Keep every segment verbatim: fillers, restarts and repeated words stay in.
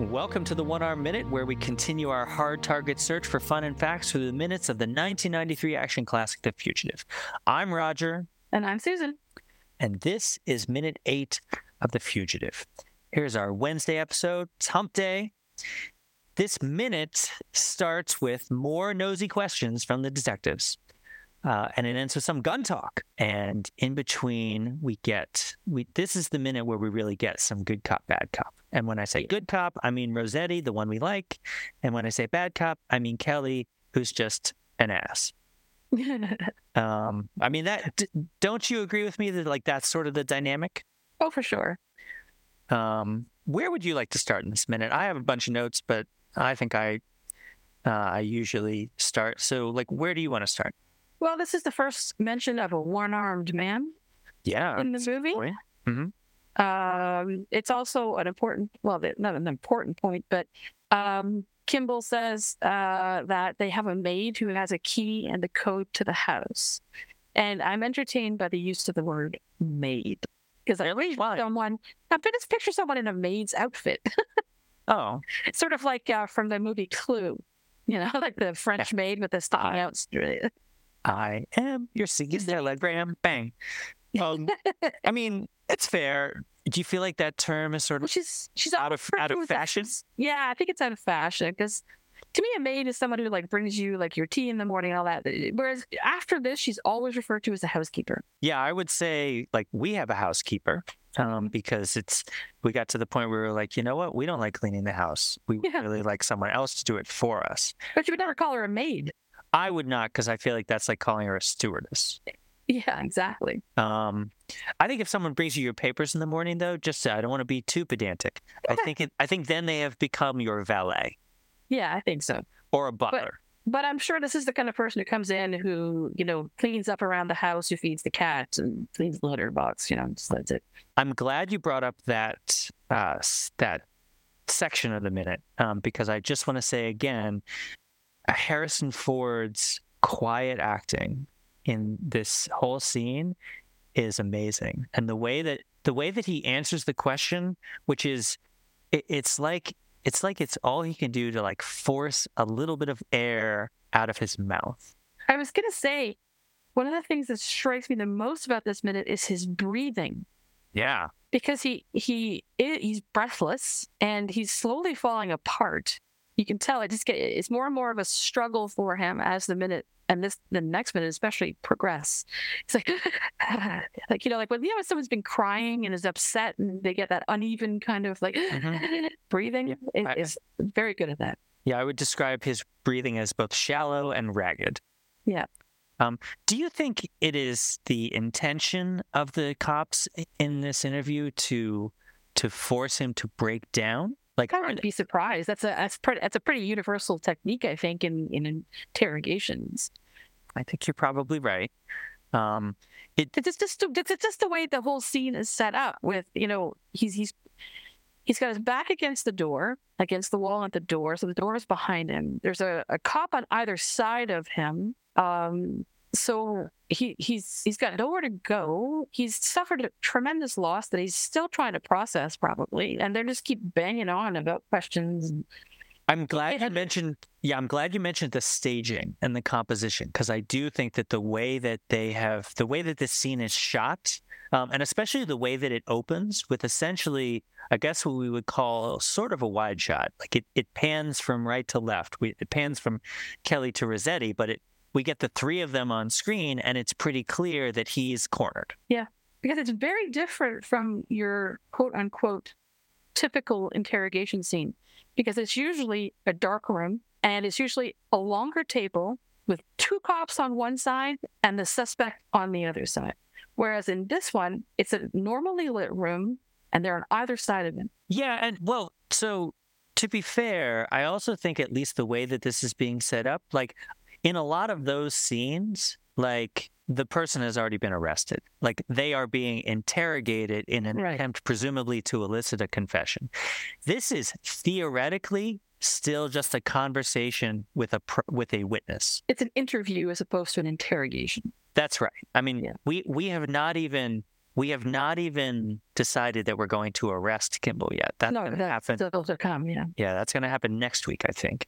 Welcome to the One Arm Minute, where we continue our hard target search for fun and facts through the minutes of the nineteen ninety-three action classic, The Fugitive. I'm Roger. And I'm Susan. And this is Minute eight of The Fugitive. Here's our Wednesday episode, Hump Day. This minute starts with more nosy questions from the detectives. Uh, and it ends with some gun talk. And in between, we get, we this is the minute where we really get some good cop, bad cop. And when I say good cop, I mean Rosetti, the one we like. And when I say bad cop, I mean Kelly, who's just an ass. um, I mean, that. D- don't you agree with me that, like, that's sort of the dynamic? Oh, for sure. Um, where would you like to start in this minute? I have a bunch of notes, but I think I, uh, I usually start. So, like, where do you want to start? Well, this is the first mention of a one-armed man. Yeah, in the movie. Mm-hmm. Um, it's also an important, well, not an important point, but um, Kimble says uh, that they have a maid who has a key and the code to the house. And I'm entertained by the use of the word maid, because I really want someone. I just picture someone in a maid's outfit. Oh, sort of like uh, from the movie Clue, you know, like the French yeah. maid with the stocking out. I am your sister, like bam, bang. Um, I mean, it's fair. Do you feel like that term is sort of well, she's, she's out of out of fashion? That. Yeah, I think it's out of fashion, because to me, a maid is someone who, like, brings you, like, your tea in the morning, all that. Whereas after this, she's always referred to as a housekeeper. Yeah, I would say, like, we have a housekeeper um, because it's we got to the point where we were like, you know what, we don't like cleaning the house. We yeah. really like someone else to do it for us. But you would never call her a maid. I would not, because I feel like that's like calling her a stewardess. Yeah, exactly. Um, I think if someone brings you your papers in the morning, though, just say, I don't want to be too pedantic. I think it, I think then they have become your valet. Yeah, I think so. Or a butler. But, but I'm sure this is the kind of person who comes in who, you know, cleans up around the house, who feeds the cat and cleans the litter box, you know, just that's it. I'm glad you brought up that uh, that section of the minute, um, because I just want to say again, Harrison Ford's quiet acting in this whole scene is amazing, and the way that the way that he answers the question, which is, it, it's like it's like it's all he can do to, like, force a little bit of air out of his mouth. I was gonna say, one of the things that strikes me the most about this minute is his breathing. Yeah, because he he he's breathless and he's slowly falling apart. You can tell it just get, it's more and more of a struggle for him as the minute and this the next minute especially progress. It's like, like you know, like when you know someone's been crying and is upset and they get that uneven kind of like mm-hmm. breathing. Yeah. It, I, it's very good at that. Yeah, I would describe his breathing as both shallow and ragged. Yeah. Um, do you think it is the intention of the cops in this interview to to force him to break down? Like, I wouldn't be surprised. That's a that's, pre- that's a pretty universal technique, I think, in, in interrogations. I think you're probably right. Um, it it's just it's just the way the whole scene is set up. With you know, he's he's he's got his back against the door, against the wall at the door, so the door is behind him. There's a, a cop on either side of him. Um, so he he's he's got nowhere to go. He's suffered a tremendous loss that he's still trying to process, probably, and they just keep banging on about questions. I'm glad you mentioned yeah I'm glad you mentioned the staging and the composition, because I do think that the way that they have the way that this scene is shot, um, and especially the way that it opens with essentially, I guess, what we would call sort of a wide shot. Like it, it pans from right to left. We, it pans from Kelly to Rosetti, but it we get the three of them on screen, and it's pretty clear that he's cornered. Yeah, because it's very different from your quote-unquote typical interrogation scene, because it's usually a dark room, and it's usually a longer table with two cops on one side and the suspect on the other side. Whereas in this one, it's a normally lit room, and they're on either side of him. Yeah, and, well, so to be fair, I also think at least the way that this is being set up, like, in a lot of those scenes, like, the person has already been arrested. Like, they are being interrogated in an right. attempt, presumably, to elicit a confession. This is theoretically still just a conversation with a with a witness. It's an interview as opposed to an interrogation. That's right. I mean, yeah. we, we have not even We have not even decided that we're going to arrest Kimble yet. That's no, going to happen. Those are come, yeah. Yeah, that's going to happen next week, I think.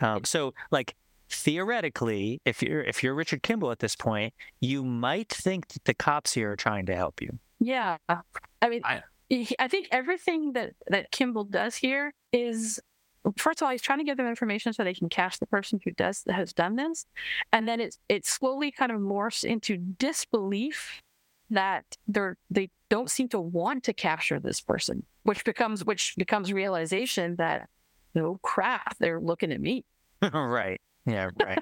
Um, so, like, theoretically, if you're if you're Richard Kimble at this point, you might think that the cops here are trying to help you. Yeah, I mean, I, I think everything that that Kimble does here is, first of all, he's trying to give them information so they can catch the person who does has done this, and then it it slowly kind of morphs into disbelief that they're they don't seem to want to capture this person, which becomes which becomes realization that, oh crap, they're looking at me. Right. Yeah. Right.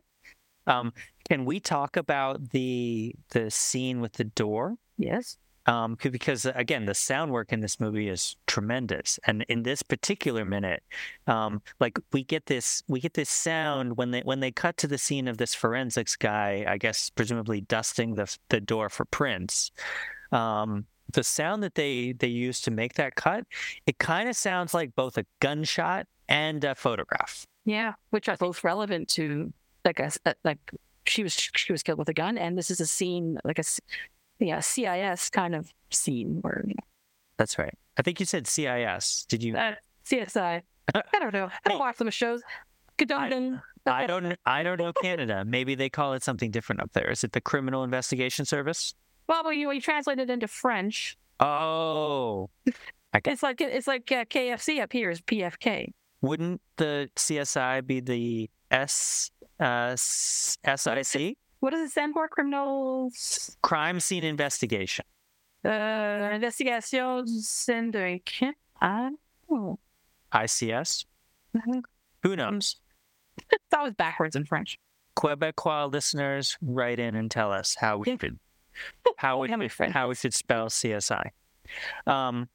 um, can we talk about the the scene with the door? Yes. Um, because again, the sound work in this movie is tremendous, and in this particular minute, um, like we get this we get this sound when they when they cut to the scene of this forensics guy, I guess presumably dusting the the door for prints. Um, the sound that they they use to make that cut, it kind of sounds like both a gunshot and a photograph. Yeah, which are both relevant to like a, like she was she was killed with a gun, and this is a scene like a. Yeah, C I S kind of scene where. That's right. I think you said C I S. Did you? Uh, C S I. I don't know. I don't watch some shows. Godolphin. I, I don't. I don't know Canada. Maybe they call it something different up there. Is it the Criminal Investigation Service? Well, when you, you translate it into French. Oh. It's like it's like uh, K F C up here is P F K. Wouldn't the C S I be the S uh, S I C? What does it stand for? Criminals? Crime scene investigation. Uh, investigation de crime. Oh. I C S? Mm-hmm. Who knows? That was backwards in French. Quebecois listeners, write in and tell us how we should how we should, how we should spell C S I. Um,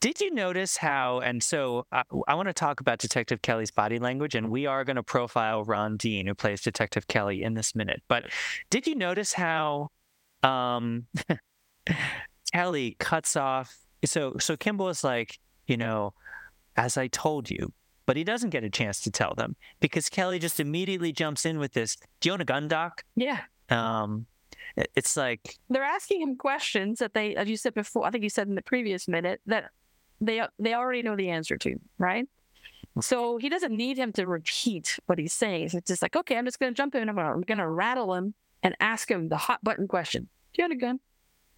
did you notice how? And so I, I want to talk about Detective Kelly's body language, and we are going to profile Ron Dean, who plays Detective Kelly, in this minute. But did you notice how um, Kelly cuts off? So, so Kimble is like, you know, as I told you, but he doesn't get a chance to tell them because Kelly just immediately jumps in with this. Do you own a gun, doc? Yeah. Um, it's like they're asking him questions that they, as you said before, I think you said in the previous minute that. They they already know the answer to, right? So he doesn't need him to repeat what he's saying. It's just like, okay, I'm just going to jump in. I'm going to rattle him and ask him the hot button question. Do you have a gun?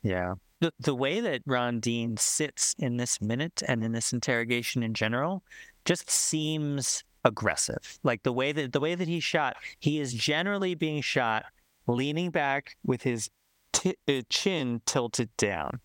Yeah. The, the way that Ron Dean sits in this minute and in this interrogation in general just seems aggressive. Like the way that the way that he's shot, he is generally being shot leaning back with his t- uh, chin tilted down,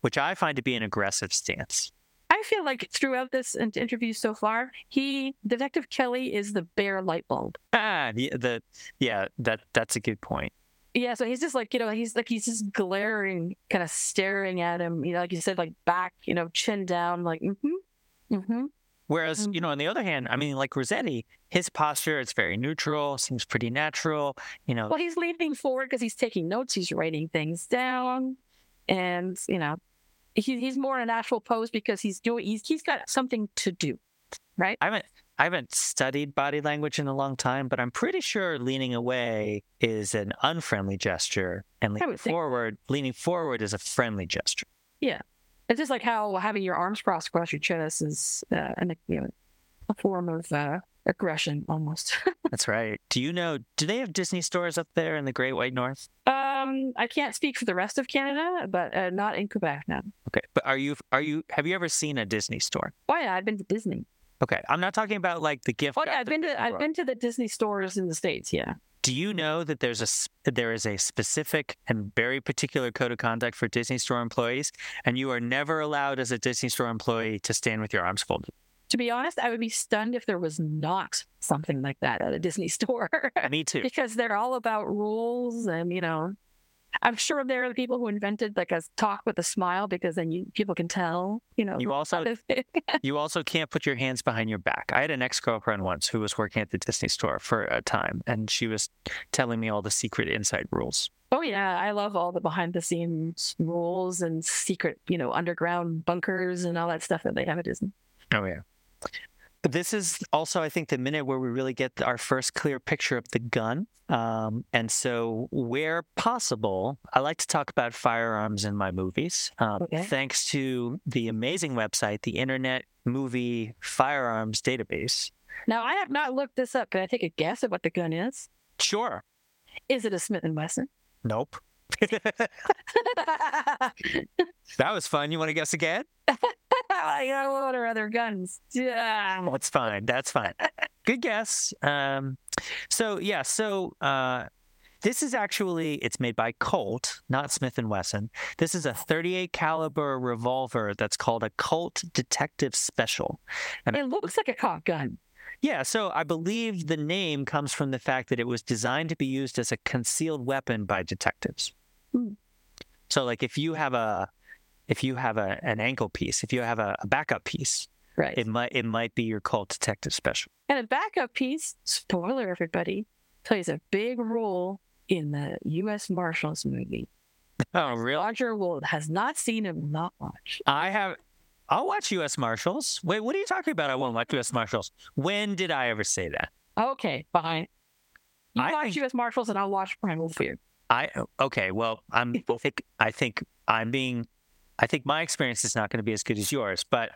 which I find to be an aggressive stance. I feel like throughout this interview so far, he, Detective Kelly, is the bare light bulb. Ah, the, the yeah, that that's a good point. Yeah, so he's just like, you know, he's like he's just glaring, kind of staring at him. You know, like you said, like back, you know, chin down, like mm-hmm, mm-hmm. Whereas, mm-hmm. you know, on the other hand, I mean, like Rosetti, his posture is very neutral, seems pretty natural. You know, well, he's leaning forward because he's taking notes, he's writing things down, and you know. He, he's more in a natural pose because he's doing he's, he's got something to do, right? I haven't I haven't studied body language in a long time, but I'm pretty sure leaning away is an unfriendly gesture, and leaning forward think... leaning forward is a friendly gesture. Yeah, it's just like how having your arms crossed across your chest is uh, an, you know, a form of uh, aggression almost. That's right. Do you know? Do they have Disney stores up there in the Great White North? Uh, Um, I can't speak for the rest of Canada, but uh, not in Quebec now. Okay, but are you are you have you ever seen a Disney store? Oh yeah, I've been to Disney. Okay, I'm not talking about like the gift. Oh yeah, I've been to I've been to the Disney stores in the States. Yeah. Do you know that there's a there is a specific and very particular code of conduct for Disney store employees, and you are never allowed as a Disney store employee to stand with your arms folded? To be honest, I would be stunned if there was not something like that at a Disney store. Me too. Because they're all about rules and, you know, I'm sure there are the people who invented like a talk with a smile because then you, people can tell, you know. You also you also can't put your hands behind your back. I had an ex-girlfriend once who was working at the Disney store for a time, and she was telling me all the secret inside rules. Oh, yeah. I love all the behind-the-scenes rules and secret, you know, underground bunkers and all that stuff that they have at Disney. Oh, yeah. This is also, I think, the minute where we really get our first clear picture of the gun. Um, and so where possible, I like to talk about firearms in my movies. Um, okay. Thanks to the amazing website, the Internet Movie Firearms Database. Now, I have not looked this up. Can I take a guess at what the gun is? Sure. Is it a Smith and Wesson? Nope. That was fun. You want to guess again? I got a lot of other guns. Yeah. That's fine. That's fine. Good guess. Um, so, yeah. So, uh, this is actually, it's made by Colt, not Smith and Wesson. This is a thirty-eight caliber revolver that's called a Colt Detective Special. And it looks like a cop gun. Yeah, so I believe the name comes from the fact that it was designed to be used as a concealed weapon by detectives. Mm. So, like, if you have a, if you have a, an ankle piece, if you have a, a backup piece, right? It might it might be your Colt Detective Special. And a backup piece, spoiler everybody, plays a big role in the U S Marshals movie. Oh, really? Roger Wold has not seen it, will not watch. I have. I'll watch U S Marshals. Wait, what are you talking about? I won't watch U S Marshals. When did I ever say that? Okay, fine. You I watch think... U S Marshals, and I'll watch Primal Fear. I okay. Well, I'm. I think I think I'm being. I think my experience is not going to be as good as yours, but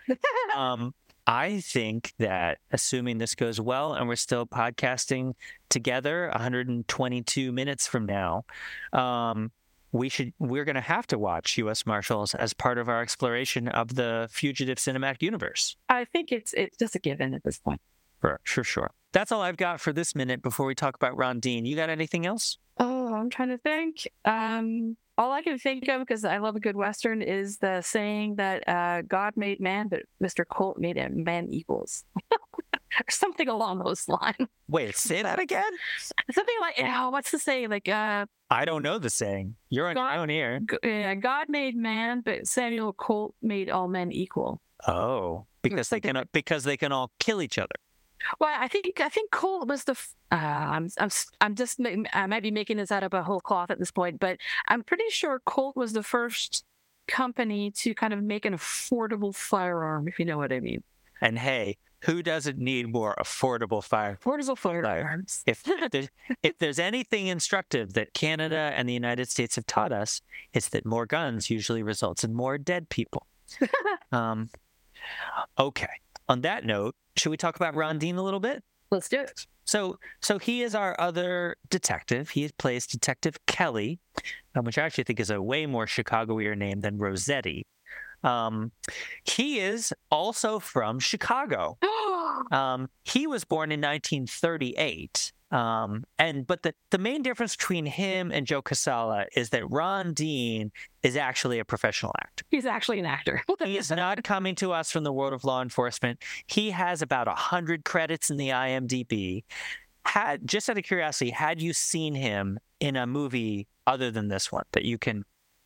um, I think that assuming this goes well and we're still podcasting together, one hundred twenty-two minutes from now. Um, We should. We're going to have to watch U S Marshals as part of our exploration of the Fugitive cinematic universe. I think it's it's just a given at this point. For sure, sure. That's all I've got for this minute. Before we talk about Ron Dean, you got anything else? Oh, I'm trying to think. Um, all I can think of, because I love a good Western, is the saying that uh, God made man, but Mister Colt made him man equals. Or something along those lines. Wait, say that again? Something like, oh, what's the saying? Like, uh, I don't know the saying. You're on your own here. G- yeah, God made man, but Samuel Colt made all men equal. Oh, because they can because they can all kill each other. Well, I think I think Colt was the. F- uh, I'm I'm I'm just I might be making this out of a whole cloth at this point, but I'm pretty sure Colt was the first company to kind of make an affordable firearm, if you know what I mean. And hey. Who doesn't need more affordable fire? Affordable firearms. If there's, if there's anything instructive that Canada and the United States have taught us, it's that more guns usually results in more dead people. um, okay. On that note, should we talk about Ron Dean a little bit? Let's do it. So, so he is our other detective. He plays Detective Kelly, um, which I actually think is a way more Chicagoier name than Rosetti. Um, he is also from Chicago. Um, he was born in nineteen thirty-eight. Um, and but the, the main difference between him and Joe Casala is that Ron Dean is actually a professional actor. He's actually an actor. He is not coming to us from the world of law enforcement. He has about one hundred credits in the I M D B. Had, just out of curiosity, had you seen him in a movie other than this one that you can...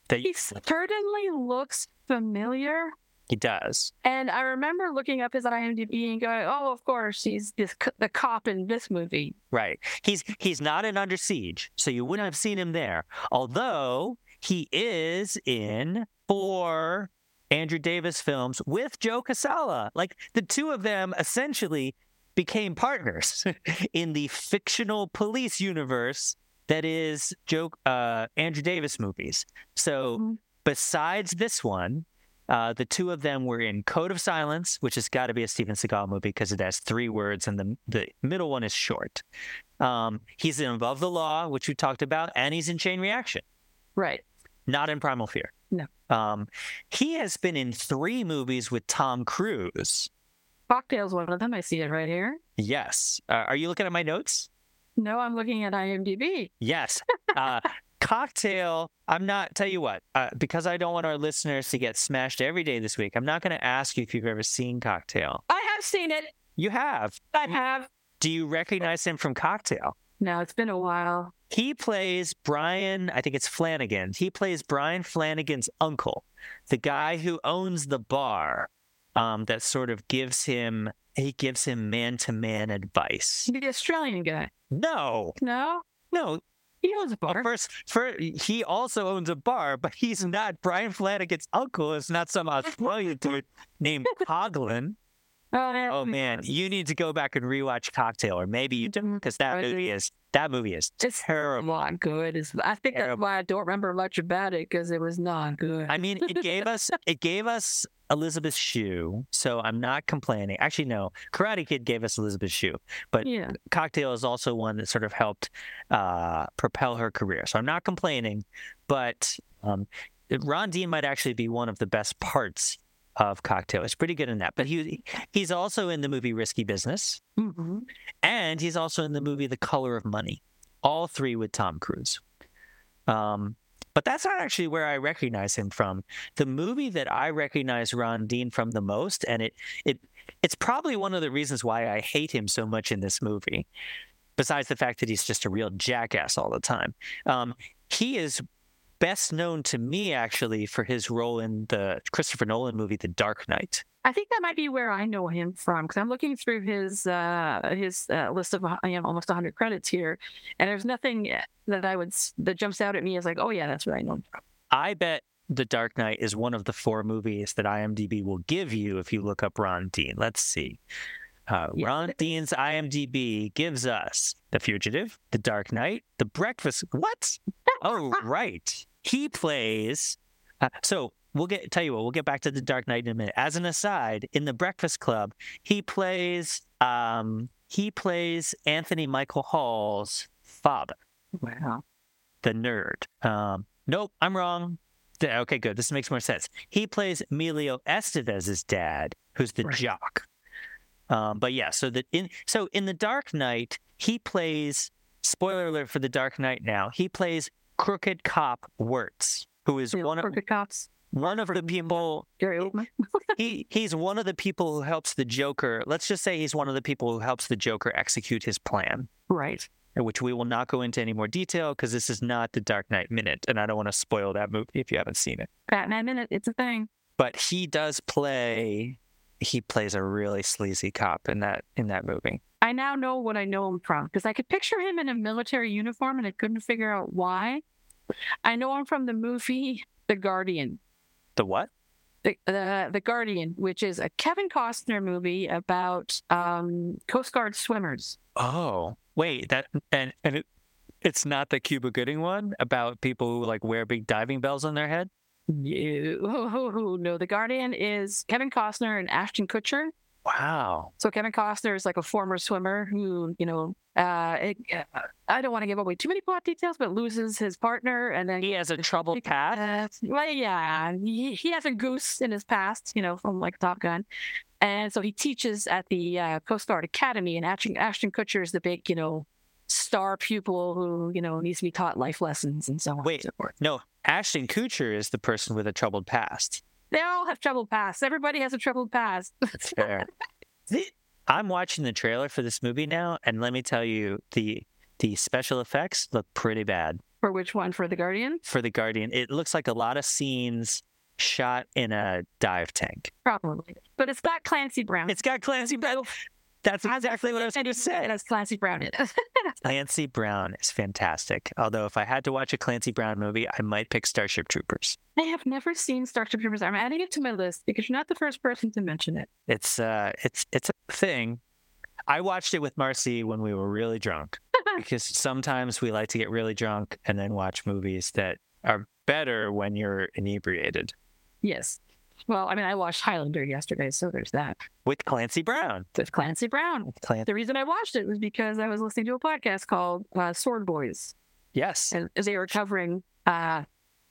That he you, certainly looks familiar. He does. And I remember looking up his I M D B and going, oh, of course, he's this, the cop in this movie. Right. He's he's not in Under Siege, so you wouldn't have seen him there. Although he is in four Andrew Davis films with Joe Casala. Like, the two of them essentially became partners in the fictional police universe that is Joe, uh, Andrew Davis movies. So mm-hmm. Besides this one, uh, the two of them were in Code of Silence, which has got to be a Steven Seagal movie because it has three words and the the middle one is short. Um, he's in Above the Law, which we talked about, and he's in Chain Reaction. Right. Not in Primal Fear. No. Um, he has been in three movies with Tom Cruise. Cocktail's one of them. I see it right here. Yes. Uh, are you looking at my notes? No, I'm looking at I M D B. Yes. Uh, Cocktail, I'm not, tell you what, uh, because I don't want our listeners to get smashed every day this week, I'm not going to ask you if you've ever seen Cocktail. I have seen it. You have? I have. Do you recognize him from Cocktail? No, it's been a while. He plays Brian, I think it's Flanagan. He plays Brian Flanagan's uncle, the guy who owns the bar um, that sort of gives him... He gives him man-to-man advice. The Australian guy. No. No? No. He owns a bar. First, for, he also owns a bar, but he's not Brian Flanagan's uncle. It's not some Australian dude named Coughlin. Oh, man. oh man, you need to go back and rewatch Cocktail, or maybe you don't, because that movie is that movie is it's terrible. Not good. It's, I think terrible. That's why I don't remember much about it, because it was not good. I mean, it gave us it gave us Elizabeth Shue, so I'm not complaining. Actually, no, Karate Kid gave us Elizabeth Shue, but yeah. Cocktail is also one that sort of helped uh, propel her career. So I'm not complaining, but um, Ron Dean might actually be one of the best parts of Cocktail. It's pretty good in that. But he he's also in the movie Risky Business, mm-hmm. and he's also in the movie The Color of Money, all three with Tom Cruise. Um, but that's not actually where I recognize him from. The movie that I recognize Ron Dean from the most, and it it it's probably one of the reasons why I hate him so much in this movie, besides the fact that he's just a real jackass all the time. Um, he is... best known to me, actually, for his role in the Christopher Nolan movie, The Dark Knight. I think that might be where I know him from, because I'm looking through his uh, his uh, list of you know, almost one hundred credits here, and there's nothing that I would that jumps out at me as like, oh, yeah, that's where I know him from. I bet The Dark Knight is one of the four movies that IMDb will give you if you look up Ron Dean. Let's see. Uh, yeah. Ron Dean's IMDb gives us The Fugitive, The Dark Knight, The Breakfast... What? Oh, right. He plays... Uh, so, we'll get tell you what, we'll get back to The Dark Knight in a minute. As an aside, in The Breakfast Club, he plays um, he plays Anthony Michael Hall's father. Wow. The nerd. Um, nope, I'm wrong. Okay, good. This makes more sense. He plays Emilio Estevez's dad, who's the right. jock. Um, but yeah, so that in so in The Dark Knight, he plays, spoiler alert for The Dark Knight now, he plays crooked cop Wirtz, who is one of crooked cops. One of the people Gary Oldman. he he's one of the people who helps the Joker. Let's just say he's one of the people who helps the Joker execute his plan. Right. Which we will not go into any more detail, because this is not The Dark Knight Minute, and I don't want to spoil that movie if you haven't seen it. Batman Minute, it's a thing. But he does play He plays a really sleazy cop in that in that movie. I now know what I know him from, because I could picture him in a military uniform and I couldn't figure out why. I know him from the movie The Guardian. The what? The the, the Guardian, which is a Kevin Costner movie about um, Coast Guard swimmers. Oh, wait, that and and it, it's not the Cuba Gooding one about people who like wear big diving bells on their head? You, oh, oh, oh, no, The Guardian is Kevin Costner and Ashton Kutcher. Wow. So Kevin Costner is like a former swimmer who, you know, uh, it, uh, I don't want to give away too many plot details, but loses his partner. And then he has a troubled past. Uh, well, yeah, he, he has a goose in his past, you know, from like Top Gun. And so he teaches at the uh, Coast Guard Academy, and Ashton, Ashton Kutcher is the big, you know, star pupil who, you know, needs to be taught life lessons and so on. Wait, and so forth. No, Ashton Kutcher is the person with a troubled past. They all have troubled pasts. Everybody has a troubled past. That's fair. I'm watching the trailer for this movie now, and let me tell you, the the special effects look pretty bad. For which one? For The Guardian? For The Guardian. It looks like a lot of scenes shot in a dive tank. Probably. But it's got Clancy Brown. It's got Clancy Brown. That's exactly what I was going to say. It has Clancy Brown in it. Clancy Brown is fantastic. Although if I had to watch a Clancy Brown movie, I might pick Starship Troopers. I have never seen Starship Troopers. I'm adding it to my list because you're not the first person to mention it. It's uh, it's it's a thing. I watched it with Marcy when we were really drunk because sometimes we like to get really drunk and then watch movies that are better when you're inebriated. Yes. Well, I mean, I watched Highlander yesterday, so there's that. With Clancy Brown. With Clancy Brown. Clancy. The reason I watched it was because I was listening to a podcast called uh, Sword Boys. Yes. And they were covering uh,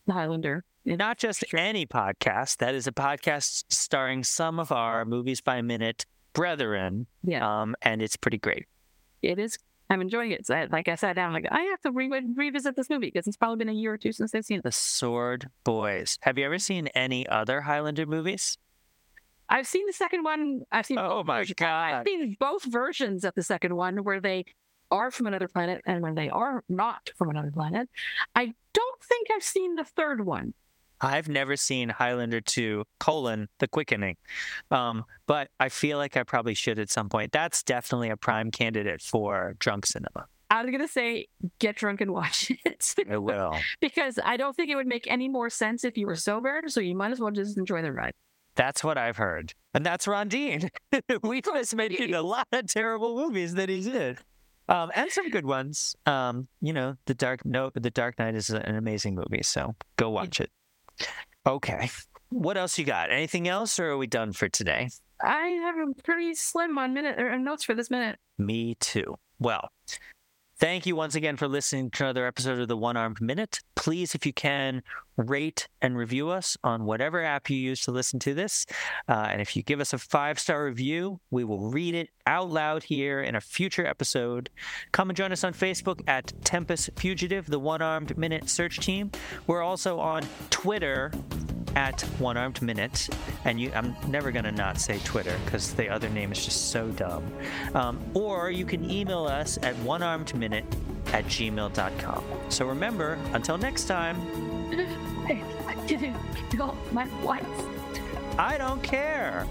Highlander. Not just any podcast. That is a podcast starring some of our Movies by Minute brethren. Yeah. Um, and it's pretty great. It is. I'm enjoying it. So I, like I sat down, like I have to re- revisit this movie because it's probably been a year or two since I've seen it. The Sword Boys. Have you ever seen any other Highlander movies? I've seen the second one. I've seen. Oh my versions. God! I've seen both versions of the second one, where they are from another planet and when they are not from another planet. I don't think I've seen the third one. I've never seen Highlander two, colon, The Quickening. Um, but I feel like I probably should at some point. That's definitely a prime candidate for drunk cinema. I was going to say, get drunk and watch it. I will. Because I don't think it would make any more sense if you were sober, so you might as well just enjoy the ride. That's what I've heard. And that's Ron Dean. We've just mentioned a lot of terrible movies that he did. Um, and some good ones. Um, you know, The Dark No, The Dark Knight is an amazing movie, so go watch it. Okay. What else you got? Anything else, or are we done for today? I have a pretty slim on minute or notes for this minute. Me too. Well, thank you once again for listening to another episode of the One Armed Minute. Please, if you can, rate and review us on whatever app you use to listen to this. Uh, and if you give us a five-star review, we will read it out loud here in a future episode. Come and join us on Facebook at Tempest Fugitive, the One Armed Minute search team. We're also on Twitter at One Armed Minute, and you, I'm never going to not say Twitter because the other name is just so dumb. Um, or you can email us at one armed minute at gmail dot com. So remember, until next time. I didn't kill my wife. I don't care.